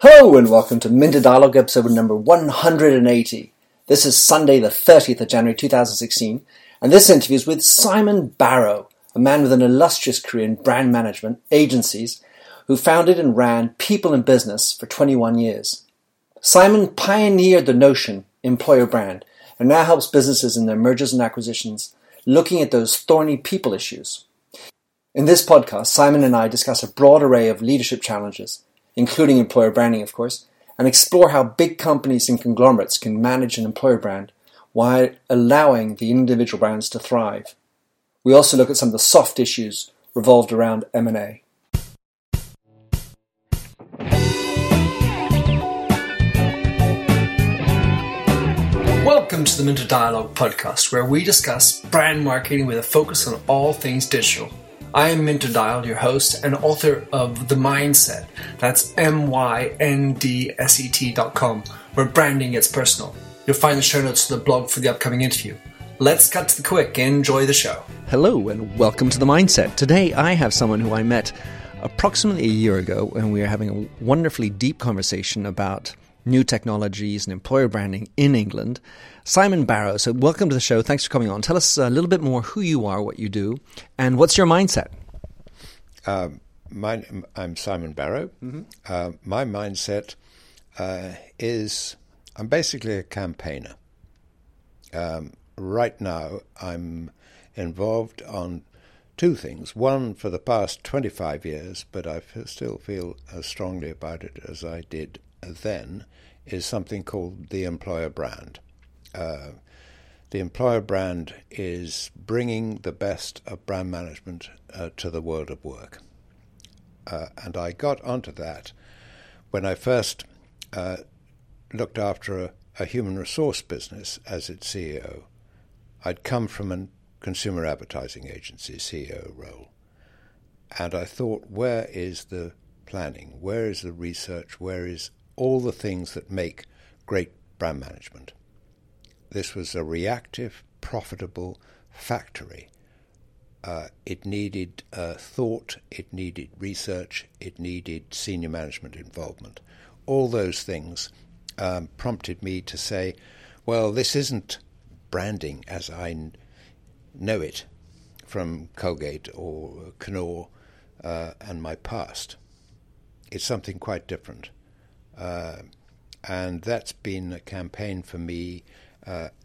Hello and welcome to Minter Dialogue episode number 180. This is Sunday the 30th of January 2016 and this interview is with Simon Barrow, a man with an illustrious career in brand management agencies who founded and ran People in Business for 21 years. Simon pioneered the notion employer brand and now helps businesses in their mergers and acquisitions looking at those thorny people issues. In this podcast, Simon and I discuss a broad array of leadership challenges including employer branding, of course, and explore how big companies and conglomerates can manage an employer brand while allowing the individual brands to thrive. We also look at some of the soft issues revolved around M&A. Welcome to the Minter Dialogue podcast, where we discuss brand marketing with a focus on all things digital. I am Minter Dial, your host and author of The Mindset. That's myndset.com, where branding gets personal. You'll find the show notes to the blog for the upcoming interview. Let's cut to the quick and enjoy the show. Hello and welcome to The Mindset. Today I have someone who I met approximately a year ago and we are having a wonderfully deep conversation about new technologies and employer branding in England. Simon Barrow, so welcome to the show. Thanks for coming on. Tell us a little bit more who you are, what you do, and what's your mindset? I'm Simon Barrow. Mm-hmm. My mindset is I'm basically a campaigner. Right now, I'm involved on two things. One, for the past 25 years, but I still feel as strongly about it as I did then, is something called the employer brand. The employer brand is bringing the best of brand management to the world of work. And I got onto that when I first looked after a human resource business as its CEO. I'd come from a consumer advertising agency CEO role. And I thought, where is the planning? Where is the research? Where is all the things that make great brand management? This was a reactive, profitable factory. It needed thought, it needed research, it needed senior management involvement. All those things prompted me to say, well, this isn't branding as I know it from Colgate or Knorr and my past. It's something quite different. And that's been a campaign for me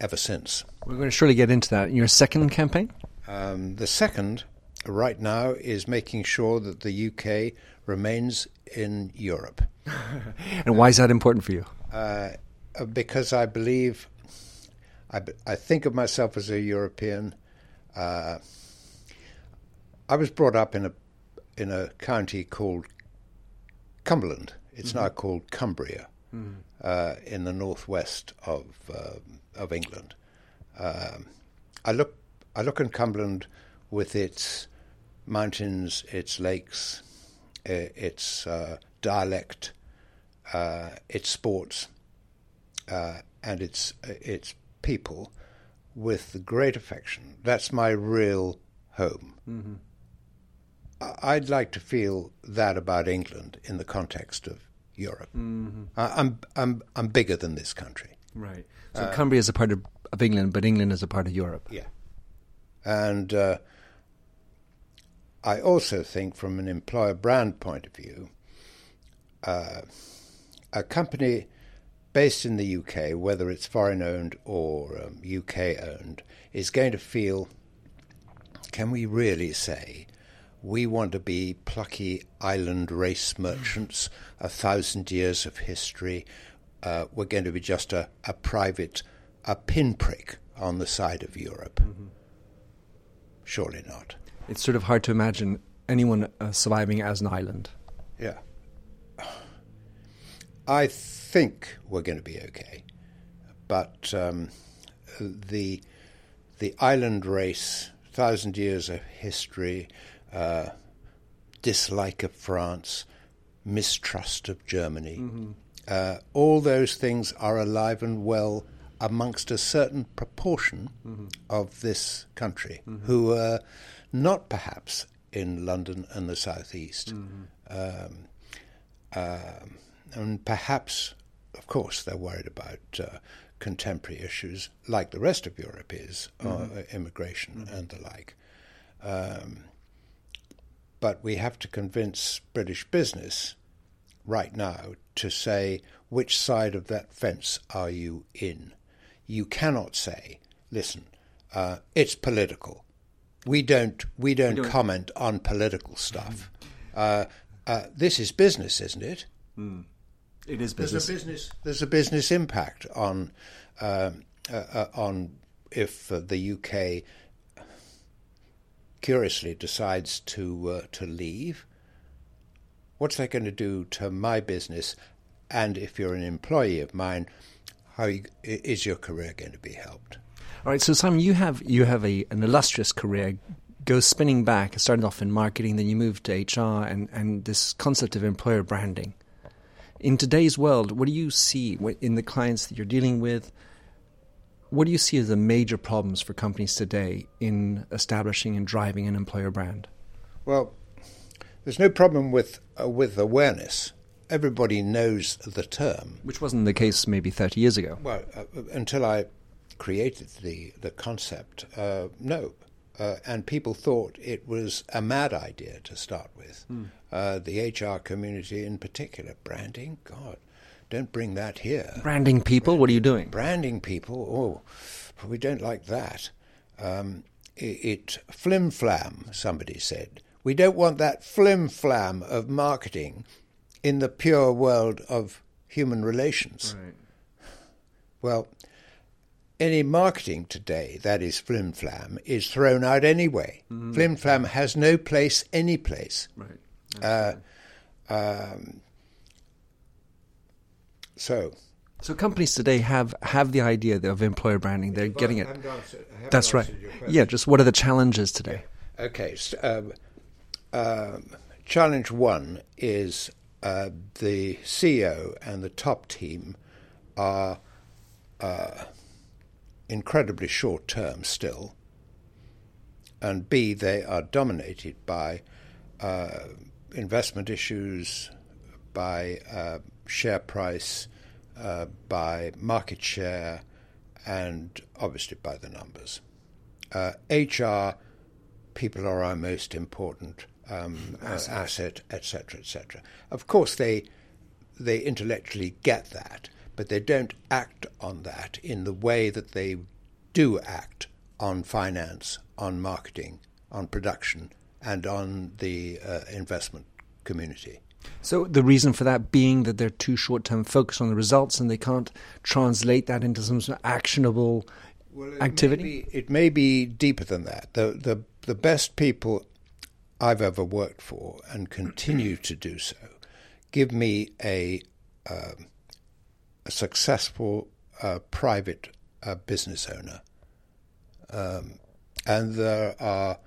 ever since. We're going to surely get into that. Your second campaign? The second right now is making sure that the UK remains in Europe. And why is that important for you? Because I believe, I think of myself as a European. I was brought up in a county called Cumberland. It's mm-hmm. now called Cumbria. Mm-hmm. In the northwest of England. I look at Cumberland with its mountains, its lakes, its dialect, its sports, and its people with great affection. That's my real home. Mm-hmm. I'd like to feel that about England in the context of Europe. Mm-hmm. I'm bigger than this country. Right. So Cumbria is a part of England, but England is a part of Europe. Yeah. And I also think from an employer brand point of view, a company based in the UK, whether it's foreign-owned or UK-owned, is going to feel, can we really say we want to be plucky island race merchants, 1,000 years of history. We're going to be just a pinprick on the side of Europe. Mm-hmm. Surely not. It's sort of hard to imagine anyone surviving as an island. Yeah. I think we're going to be okay. But the island race, 1,000 years of history, dislike of France, mistrust of Germany. Mm-hmm. All those things are alive and well amongst a certain proportion mm-hmm. of this country mm-hmm. who are not perhaps in London and the southeast. Mm-hmm. and perhaps, of course, they're worried about contemporary issues, like the rest of Europe is, immigration and the like. But we have to convince British business right now to say, which side of that fence are you in? You cannot say, listen, it's political. We don't comment on political stuff. This is business, isn't it? Mm. It is business. There's a business impact on if the UK curiously decides to leave. What's that going to do to my business? And if you're an employee of mine, is your career going to be helped? All right, so Simon, you have an illustrious career. Go spinning back, started off in marketing, then you moved to HR and this concept of employer branding. In today's world, what do you see in the clients that you're dealing with? What do you see as the major problems for companies today in establishing and driving an employer brand? Well, there's no problem with awareness. Everybody knows the term. Which wasn't the case maybe 30 years ago. Well, until I created the concept, no. And people thought it was a mad idea to start with. The HR community in particular. Branding? God, don't bring that here. Branding people? What are you doing? Branding people? Oh, we don't like that. It flim-flam, somebody said. We don't want that flim-flam of marketing in the pure world of human relations. Right. Well, any marketing today that is flim-flam is thrown out anyway. Mm-hmm. Flim-flam has no place, any place. Right. So companies today have the idea of employer branding. They're getting it. That's right. Yeah. Just what are the challenges today? Yeah. Okay. Challenge one is the CEO and the top team are incredibly short-term still, and B, they are dominated by investment issues, by share price, by market share, and obviously by the numbers. HR, people are our most important asset, etc., etc. Of course, they intellectually get that, but they don't act on that in the way that they do act on finance, on marketing, on production, and on the investment community. So the reason for that being that they're too short-term focused on the results and they can't translate that into some sort of actionable activity? It may be deeper than that. The best people I've ever worked for and continue to do so give me a successful private business owner. And there are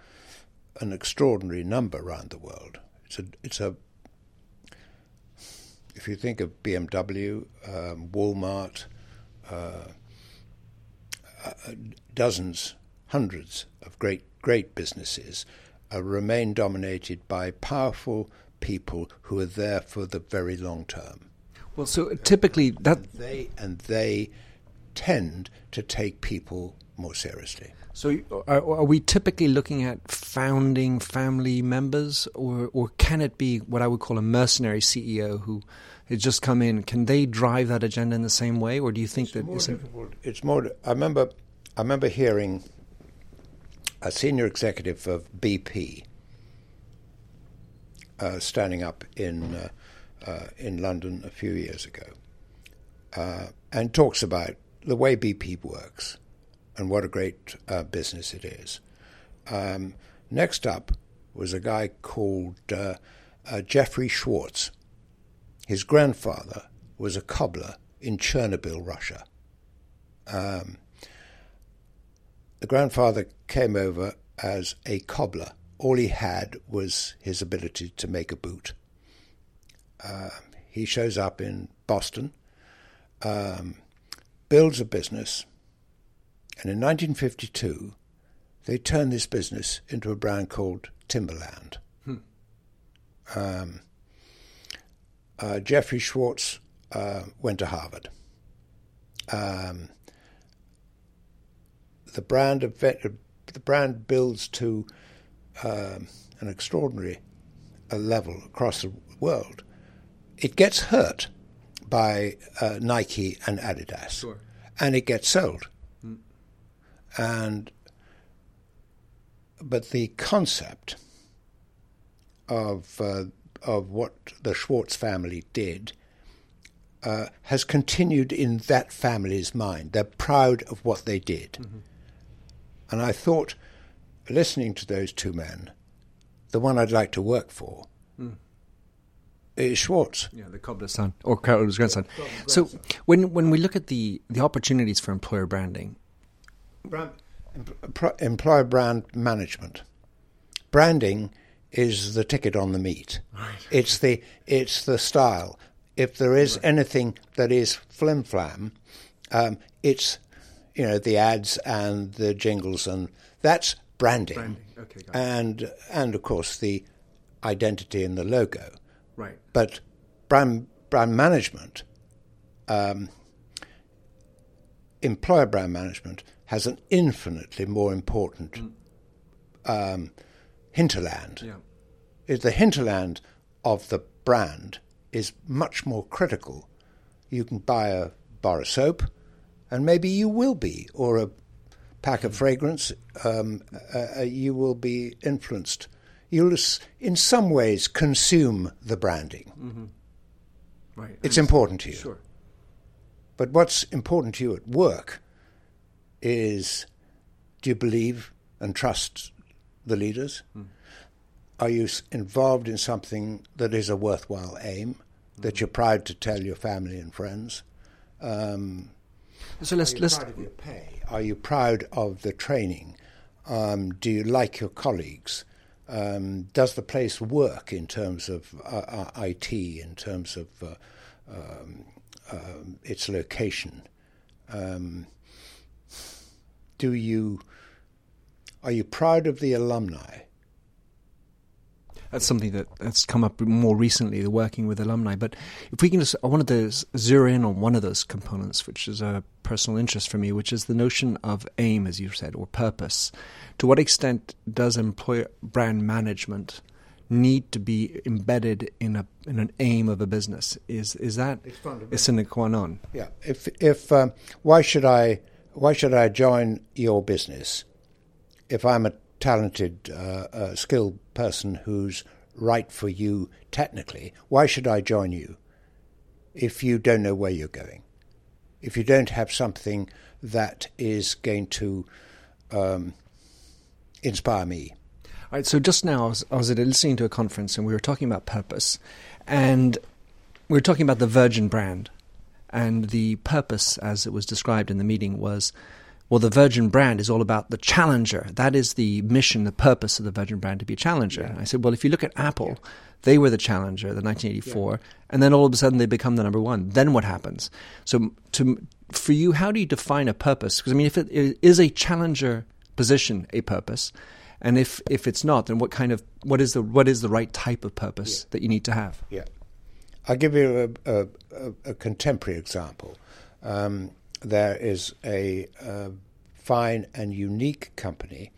an extraordinary number around the world. It's a. If you think of BMW, Walmart, dozens, hundreds of great businesses remain dominated by powerful people who are there for the very long term. Well, so typically that they tend to take people more seriously. So are we typically looking at founding family members, or can it be what I would call a mercenary CEO who has just come in? Can they drive that agenda in the same way, or do you think it's more difficult? I remember hearing a senior executive of BP standing up in London a few years ago, and talks about the way BP works and what a great business it is. Next up was a guy called Jeffrey Schwartz. His grandfather was a cobbler in Chernobyl, Russia. The grandfather came over as a cobbler. All he had was his ability to make a boot. He shows up in Boston, builds a business, and in 1952, they turned this business into a brand called Timberland. Jeffrey Schwartz went to Harvard. The brand builds to an extraordinary level across the world. It gets hurt by Nike and Adidas, sure. And it gets sold. Mm. But the concept of what the Schwartz family did has continued in that family's mind. They're proud of what they did. Mm-hmm. And I thought, listening to those two men, the one I'd like to work for is Schwartz. Yeah, the cobbler's son, or cobbler's grandson. So when we look at the opportunities for employer branding... employer brand management. Branding is the ticket on the meat. Right. It's the style. If there is anything that is flim-flam, it's, the ads and the jingles, and that's branding. Okay, got it. And of course, the identity and the logo. Right. But brand management, employer brand management, has an infinitely more important hinterland. Yeah. The hinterland of the brand is much more critical. You can buy a bar of soap, and maybe you will be, or a pack of fragrance, you will be influenced. You'll, in some ways, consume the branding. Mm-hmm. Right. It's important to you. Sure. But what's important to you at work is, do you believe and trust the leaders? Mm. Are you involved in something that is a worthwhile aim, that you're proud to tell your family and friends? So are you proud of your pay? Are you proud of the training? Do you like your colleagues? Does the place work in terms of IT, in terms of its location? Are you proud of the alumni? That's something that's come up more recently, the working with alumni. But if we can just, I wanted to zero in on one of those components, which is a personal interest for me, which is the notion of aim, as you've said, or purpose. To what extent does employer brand management need to be embedded in an aim of a business? Is that a sine qua non? Yeah. If why should I join your business if I'm a talented, skilled person who's right for you technically? Why should I join you if you don't know where you're going? If you don't have something that is going to inspire me? All right, so just now I was listening to a conference, and we were talking about purpose, and we were talking about the Virgin brand, and the purpose, as it was described in the meeting, was, well, the Virgin brand is all about the challenger. That is the mission, the purpose of the Virgin brand, to be a challenger. Yeah. I said, well, if you look at Apple, they were the challenger, the 1984, and then all of a sudden they become the number one. Then what happens? So for you, how do you define a purpose? Because, if it is a challenger position, a purpose, and if it's not, then what is the right type of purpose that you need to have? Yeah. I'll give you a contemporary example. There is a fine and unique company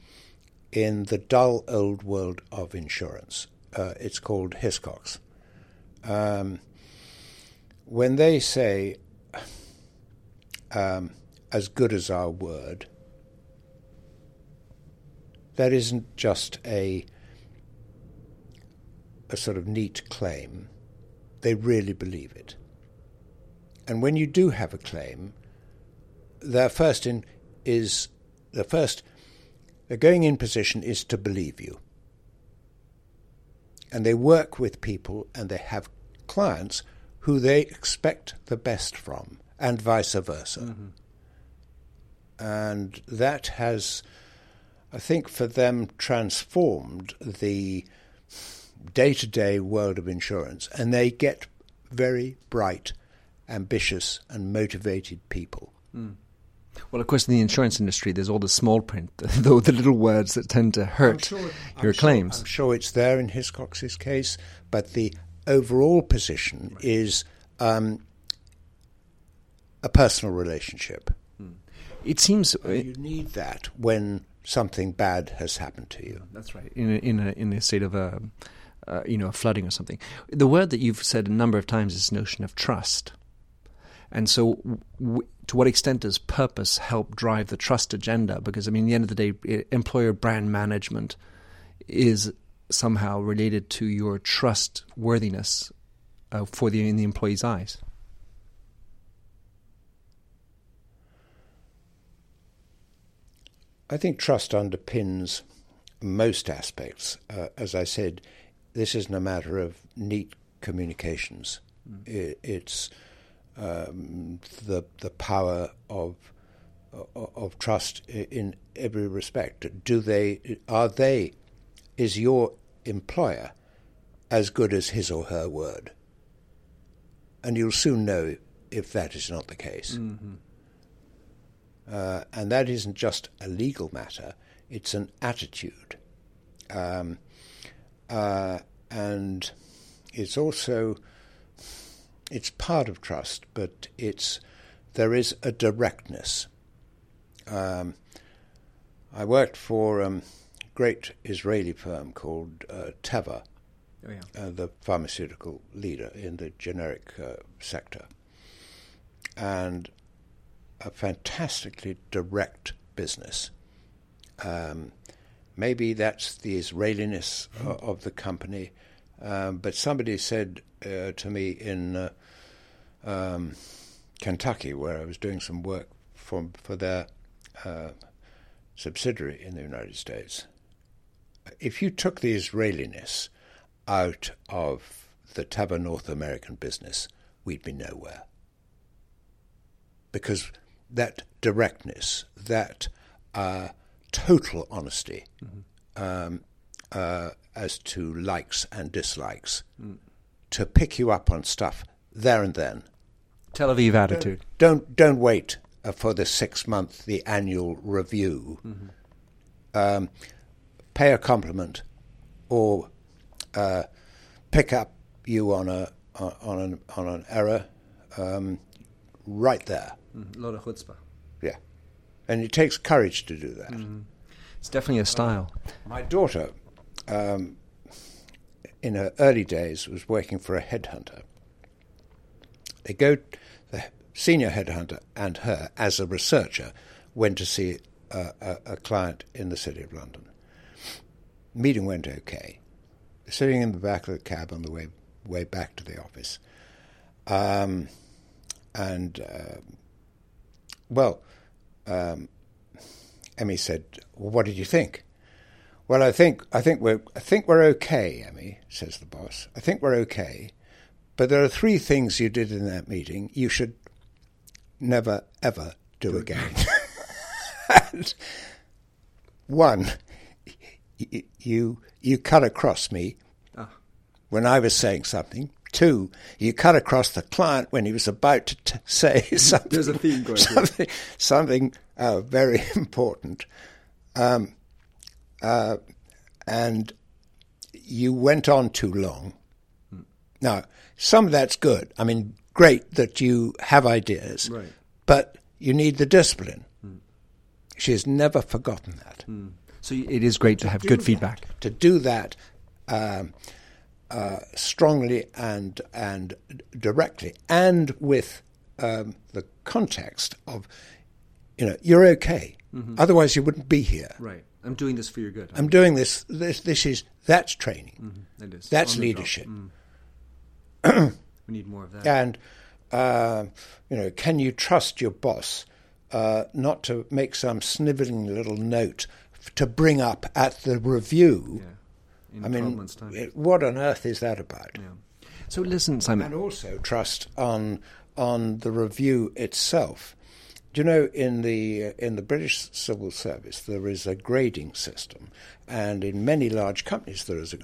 in the dull old world of insurance. It's called Hiscox. When they say, as good as our word, that isn't just a sort of neat claim. They really believe it. And when you do have a claim, their going in position is to believe you. And they work with people, and they have clients who they expect the best from, and vice versa. Mm-hmm. And that has, I think, for them, transformed the day-to-day world of insurance. And they get very bright, ambitious, and motivated people. Mm. Well, of course, in the insurance industry, there's all the small print, the little words that tend to hurt your claims. I'm sure it's there in Hiscox's case, but the overall position right. is a personal relationship. Mm. It seems you need that when something bad has happened to you. That's right. In a state of flooding or something. The word that you've said a number of times is this notion of trust. And so to what extent does purpose help drive the trust agenda? Because, I mean, at the end of the day, employer brand management is somehow related to your trustworthiness in the employee's eyes. I think trust underpins most aspects. As I said, this isn't a matter of neat communications. Mm. It's... the power of trust in every respect. Is your employer as good as his or her word? And you'll soon know if that is not the case. Mm-hmm. And that isn't just a legal matter; it's an attitude, and it's also. It's part of trust, but there is a directness. I worked for a great Israeli firm called Teva, the pharmaceutical leader in the generic sector, and a fantastically direct business. Maybe that's the Israeliness of the company, but somebody said to me in Kentucky, where I was doing some work for their subsidiary in the United States, if you took the Israeliness out of the Teva North American business, we'd be nowhere. Because that directness, that total honesty as to likes and dislikes, to pick you up on stuff there and then. Tel Aviv attitude. Don't wait for the 6-month, the annual review. Mm-hmm. Pay a compliment or pick up you on an error right there. A lot of chutzpah. Yeah. And it takes courage to do that. Mm-hmm. It's definitely a style. My daughter... in her early days, was working for a headhunter. They go, the senior headhunter and her, as a researcher, went to see a client in the City of London. Meeting went okay. Sitting in the back of the cab on the way back to the office. Emmy said, well, "What did you think?" Well, I think we're okay, Emmy, says the boss. I think we're okay, but there are 3 things you did in that meeting you should never ever do again. And 1, you cut across me when I was saying something. 2, you cut across the client when he was about to say something. There's a theme going on. Something very important. And you went on too long. Mm. Now, some of that's good. I mean, great that you have ideas, right. But you need the discipline. Mm. She has never forgotten that. Mm. So it is great to have good feedback. To do that strongly and directly, and with the context of, you're okay. Mm-hmm. Otherwise, you wouldn't be here. Right. I'm doing this for your good. I'm doing this. That's training. Mm-hmm. It is. That's leadership. Mm. We need more of that. And can you trust your boss not to make some sniveling little note to bring up at the review? Yeah. In 12 months' time. What on earth is that about? Yeah. So listen, Simon. And also trust on the review itself. Do you know, in the British civil service, there is a grading system, and in many large companies there is a.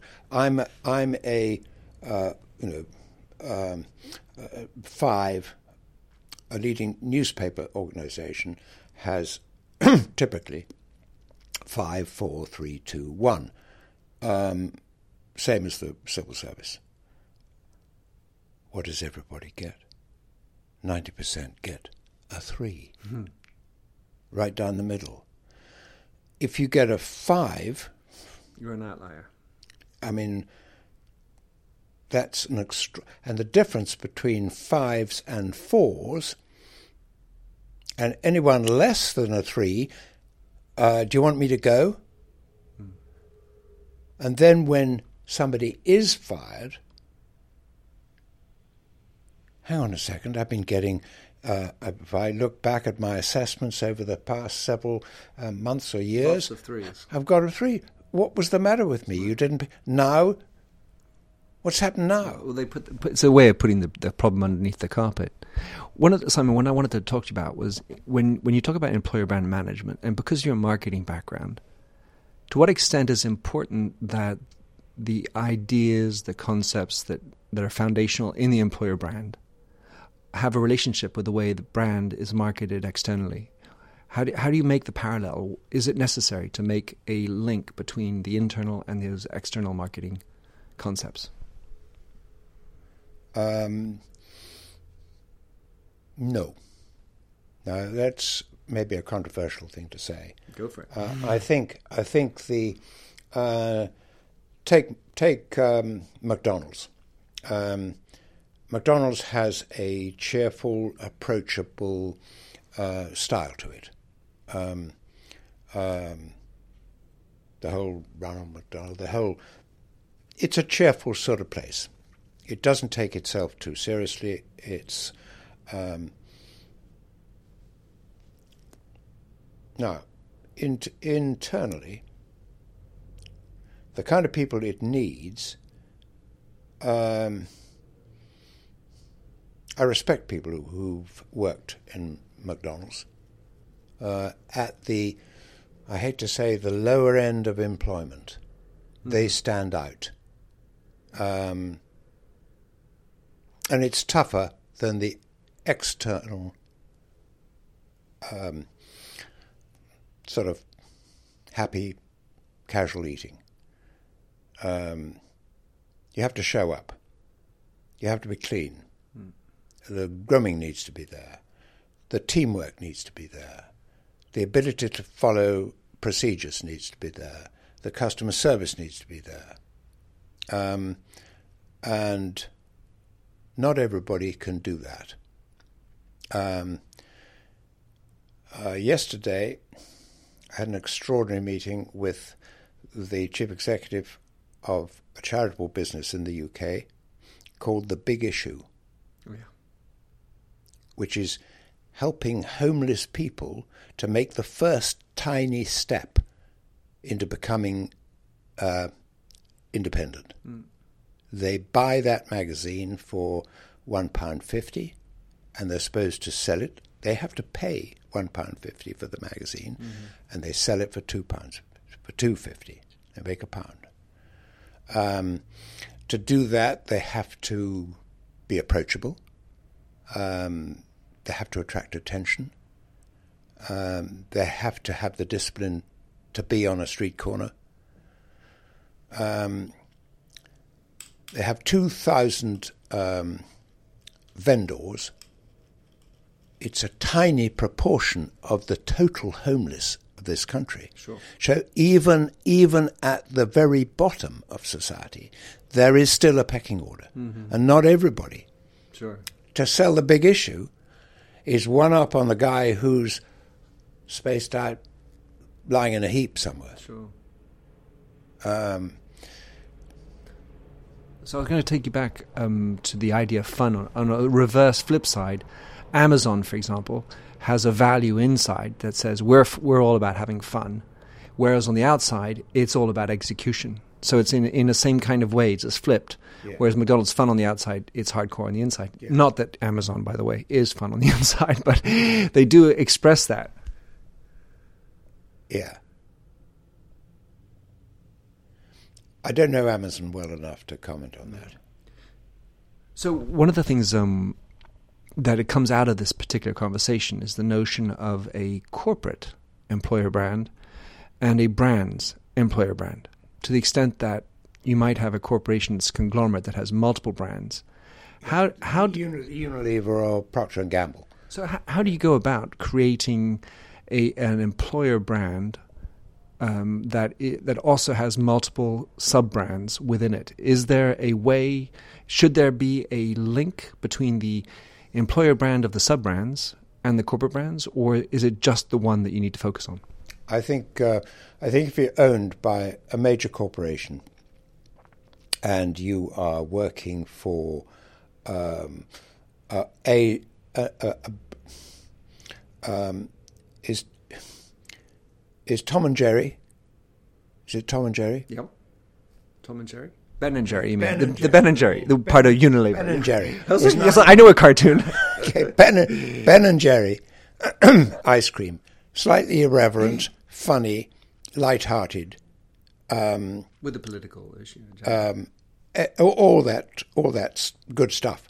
A leading newspaper organisation has typically 5, 4, 3, 2, 1, same as the civil service. what does everybody get? 90% get a 3, mm-hmm. right down the middle. If you get a 5... You're an outlier. I mean, that's an extra... And the difference between 5s and 4s, and anyone less than a 3, do you want me to go? Mm. And then when somebody is fired... Hang on a second, I've been getting... if I look back at my assessments over the past several months or years... Lots of 3s. I've got a 3. What was the matter with me? You didn't... Now? What's happened now? Well, they put it's a way of putting the problem underneath the carpet. Simon, one I wanted to talk to you about was when you talk about employer brand management, and because you're a marketing background, to what extent is important that the ideas, the concepts that are foundational in the employer brand have a relationship with the way the brand is marketed externally? How do you make the parallel? Is it necessary to make a link between the internal and those external marketing concepts? No. Now, that's maybe a controversial thing to say. Go for it. I think the take McDonald's. McDonald's has a cheerful, approachable style to it. The whole Ronald McDonald, it's a cheerful sort of place. It doesn't take itself too seriously. It's now internally the kind of people it needs. I respect people who've worked in McDonald's at the, I hate to say, the lower end of employment. Mm. They stand out. And it's tougher than the external sort of happy, casual eating. You have to show up. You have to be clean. The grooming needs to be there. The teamwork needs to be there. The ability to follow procedures needs to be there. The customer service needs to be there. And not everybody can do that. Yesterday, I had an extraordinary meeting with the chief executive of a charitable business in the UK called The Big Issue. Oh, yeah. Which is helping homeless people to make the first tiny step into becoming independent. Mm. They buy that magazine for £1.50 and they're supposed to sell it. They have to pay £1.50 for the magazine, mm-hmm. and they sell it for £2.50. They make £1. To do that, they have to be approachable. They have to attract attention. They have to have the discipline to be on a street corner. They have 2,000 vendors. It's a tiny proportion of the total homeless of this country. Sure. So even at the very bottom of society, there is still a pecking order. Mm-hmm. And not everybody. Sure. To sell The Big Issue is one up on the guy who's spaced out, lying in a heap somewhere. Sure. So I was going to take you back to the idea of fun. On a reverse flip side, Amazon, for example, has a value inside that says we're all about having fun, whereas on the outside, it's all about execution. So it's in the same kind of way, it's just flipped. Yeah. Whereas McDonald's fun on the outside, it's hardcore on the inside. Yeah. Not that Amazon, by the way, is fun on the inside, but they do express that. Yeah. I don't know Amazon well enough to comment on that. So one of the things that it comes out of this particular conversation is the notion of a corporate employer brand and a brand's employer brand. To the extent that you might have a corporation's conglomerate that has multiple brands, How do Unilever or Procter and Gamble? So how do you go about creating an employer brand that also has multiple sub-brands within it? Is there a way? Should there be a link between the employer brand of the sub-brands and the corporate brands, or is it just the one that you need to focus on? I think if you're owned by a major corporation and you are working for is Tom and Jerry? Is it Tom and Jerry? Yep. Tom and Jerry. Ben and Jerry, you mean? The Ben and Jerry, the part of Unilever. Ben and Jerry. Yes, I know a cartoon. Okay, Ben and Jerry, ice cream, slightly irreverent, funny, light-hearted, with a political issue. All that good stuff.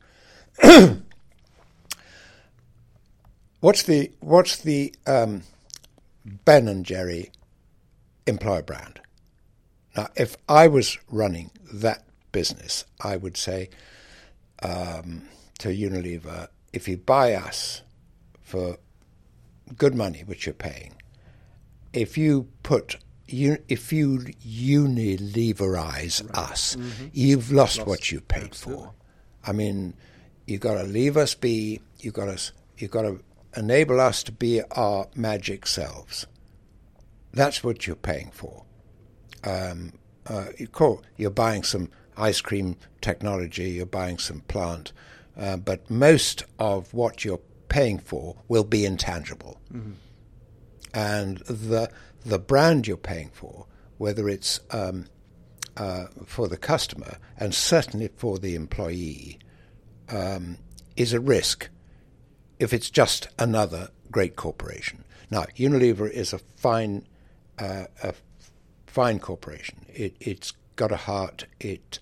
What's the Ben and Jerry employer brand? Now, if I was running that business, I would say to Unilever, if you buy us for good money, which you're paying, if you Unileverize us, you've lost what you paid for. I mean, you've got to leave us be. You've got to enable us to be our magic selves. That's what you're paying for. You're buying some ice cream technology, you're buying some plant, but most of what you're paying for will be intangible. Mm-hmm. And the brand you're paying for, whether it's for the customer and certainly for the employee, is a risk if it's just another great corporation. Now, Unilever is a fine corporation. It's got a heart. It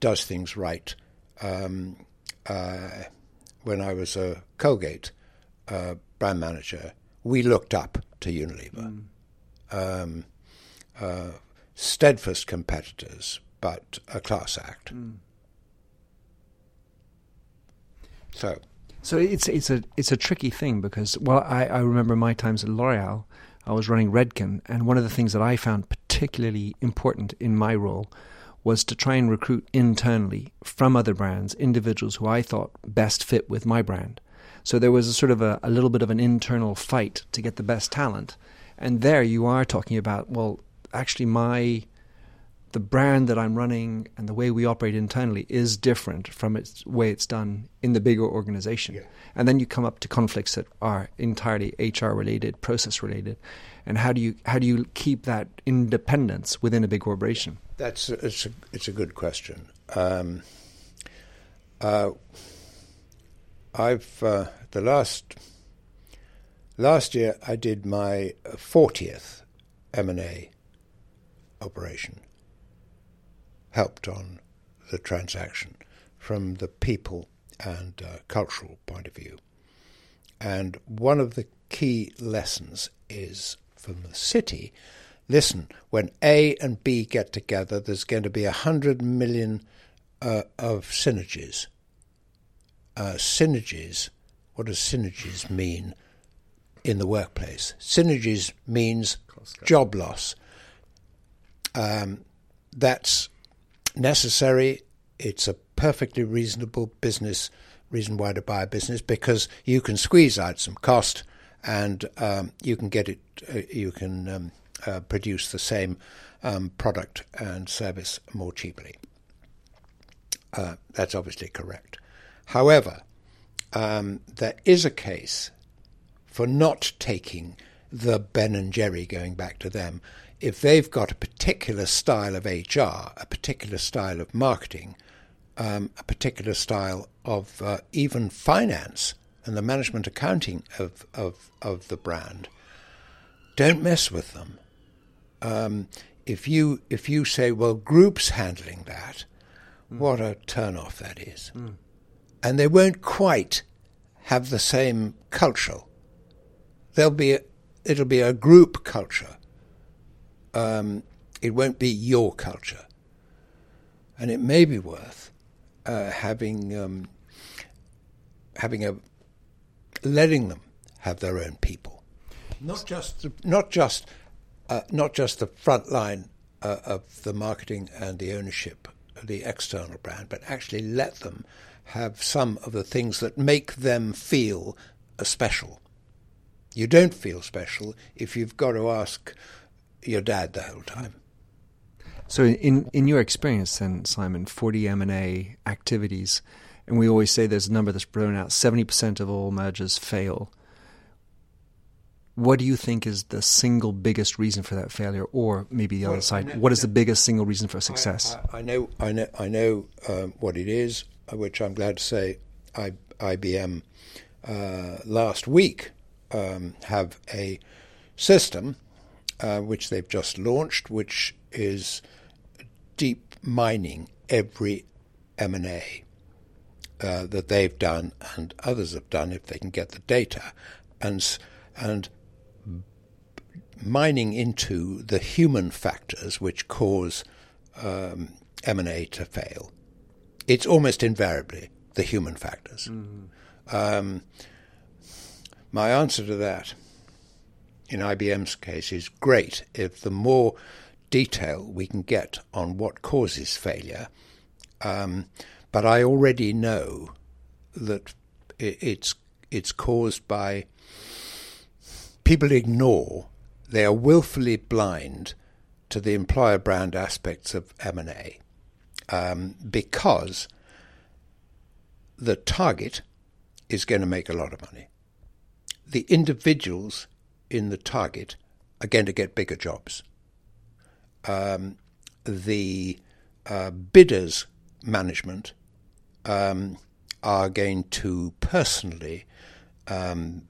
does things right. When I was a Colgate brand manager, we looked up to Unilever. Steadfast competitors, but a class act. So it's a tricky thing because, well, I remember my times at L'Oreal. I was running Redken, and one of the things that I found particularly important in my role was to try and recruit internally from other brands, individuals who I thought best fit with my brand. So there was a sort of a little bit of an internal fight to get the best talent. And there you are talking about, well, actually the brand that I'm running and the way we operate internally is different from its way it's done in the bigger organization. Yeah. And then you come up to conflicts that are entirely HR related, process related, and how do you keep that independence within a big corporation? It's a good question. Last year I did my 40th M&A operation. Helped on the transaction from the people and cultural point of view. And one of the key lessons is from the city, listen, when A and B get together, there's going to be 100 million of synergies. Synergies, what does synergies mean in the workplace? Synergies means job loss. That's necessary. It's a perfectly reasonable reason why to buy a business, because you can squeeze out some cost and you can get it. You can produce the same product and service more cheaply. That's obviously correct. However, there is a case for not taking the Ben and Jerry, going back to them. If they've got a particular style of HR, a particular style of marketing, a particular style of even finance and the management accounting of the brand, don't mess with them. If you say, well, group's handling that, what a turn-off that is. And they won't quite have the same culture. It'll be a group culture. It won't be your culture. And it may be worth having letting them have their own people, not just the front line of the marketing and the ownership of the external brand, but actually let them have some of the things that make them feel special. You don't feel special if you've got to ask your dad the whole time. So in your experience then, Simon, 40 M&A activities, and we always say there's a number that's thrown out, 70% of all mergers fail. What do you think is the single biggest reason for that failure? Or maybe the other side, what is the biggest single reason for success? I know what it is, which I'm glad to say IBM last week have a system which they've just launched, which is deep mining every M&A that they've done and others have done if they can get the data, and mining into the human factors which cause M&A to fail. It's almost invariably the human factors. Mm-hmm. My answer to that, in IBM's case, is great if the more detail we can get on what causes failure. But I already know that it's caused by people ignore, they are willfully blind to the employer brand aspects of M&A because the target is going to make a lot of money. The individuals in the target are going to get bigger jobs. The bidders' management are going to personally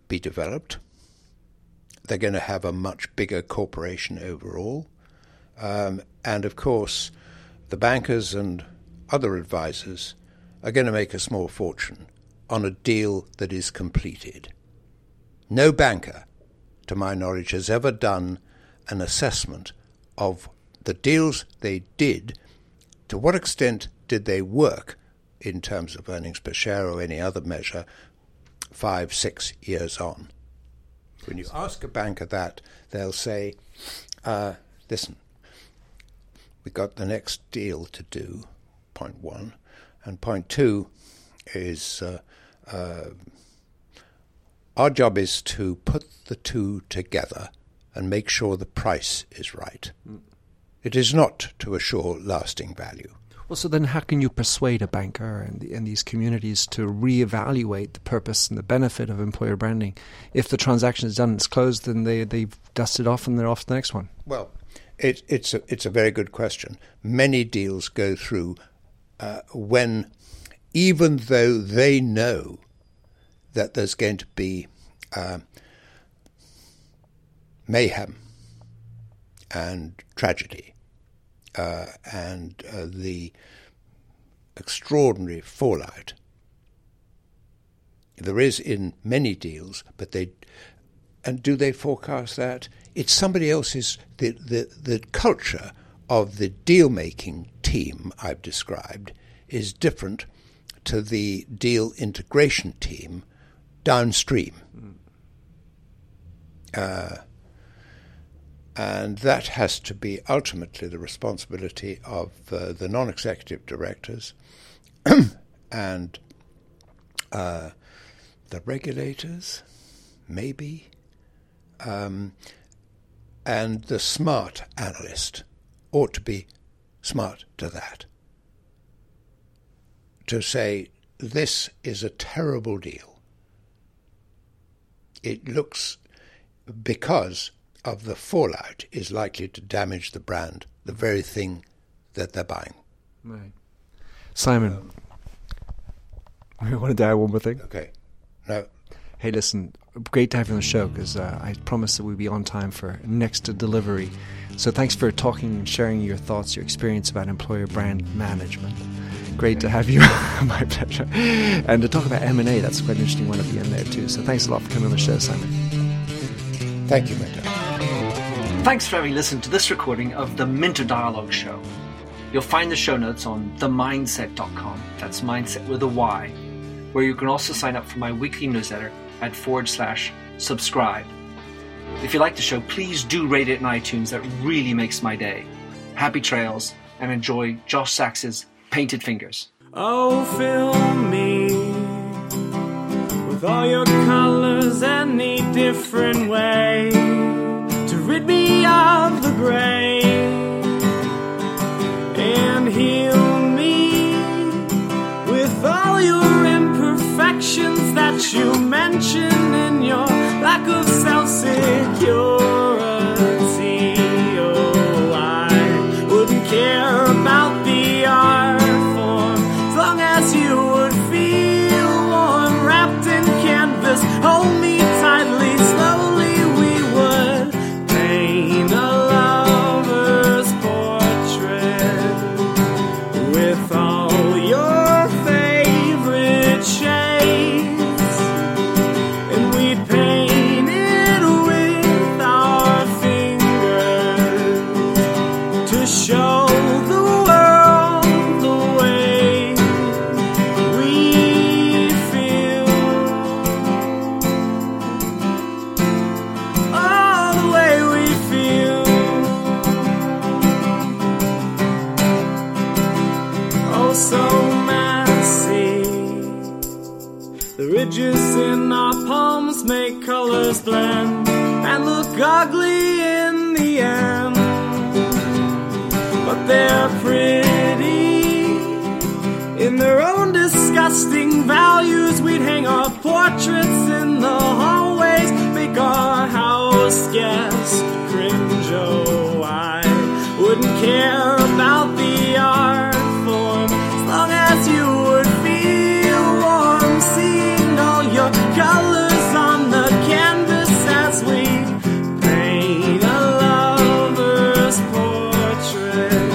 be developed. They're going to have a much bigger corporation overall. And, of course, the bankers and other advisors are going to make a small fortune on a deal that is completed. No banker, to my knowledge, has ever done an assessment of the deals they did, to what extent did they work in terms of earnings per share or any other measure 5-6 years on. When you ask a banker that, they'll say, listen, we've got the next deal to do, point one, and point two is our job is to put the two together and make sure the price is right. Mm. It is not to assure lasting value. Well, so then how can you persuade a banker and these communities to reevaluate the purpose and the benefit of employer branding? If the transaction is done and it's closed, then they've dusted off and they're off to the next one. Well, it's a very good question. Many deals go through when, even though they know that there's going to be mayhem and tragedy, and the extraordinary fallout there is in many deals, but do they forecast that? It's somebody else's, the culture of the deal-making team I've described is different to the deal integration team downstream. Mm. And that has to be ultimately the responsibility of the non-executive directors and the regulators, maybe, and the smart analyst ought to be smart to that, to say this is a terrible deal. It looks, because of the fallout is likely to damage the brand, the very thing that they're buying. Right. Simon, we want to add one more thing. Okay. No. Hey, listen, great to have you on the show because I promised that we'd be on time for next to delivery. So thanks for talking and sharing your thoughts, your experience about employer brand management. Great to have you. My pleasure. And to talk about M&A, that's quite an interesting one at the end there too. So thanks a lot for coming on the show, Simon. Thank you, Minter. Thanks for having listened to this recording of the Minter Dialogue Show. You'll find the show notes on themindset.com. That's mindset with a Y. where you can also sign up for my weekly newsletter at /subscribe. If you like the show, please do rate it in iTunes. That really makes my day. Happy trails, and enjoy Josh Sachs's Painted Fingers. Oh, fill me with all your colors, any different way to rid me of the gray and heal me with all your imperfections that you mention in your lack of self-security. Oh, I wouldn't care about the art form as long as you would feel warm. Wrapped in canvas, hold me tightly, slowly we would paint a lover's portrait with all your favorite shades, and we'd paint show the world the way we feel, oh, the way we feel. Oh, so messy, the ridges in our palms make colors blend and look ugly in the end. They're pretty in their own disgusting values. We'd hang our portraits in the hallways, make our house guests cringe. Oh, I wouldn't care about the art form as long as you would feel warm, seeing all your colors on the canvas as we paint a lover's portrait.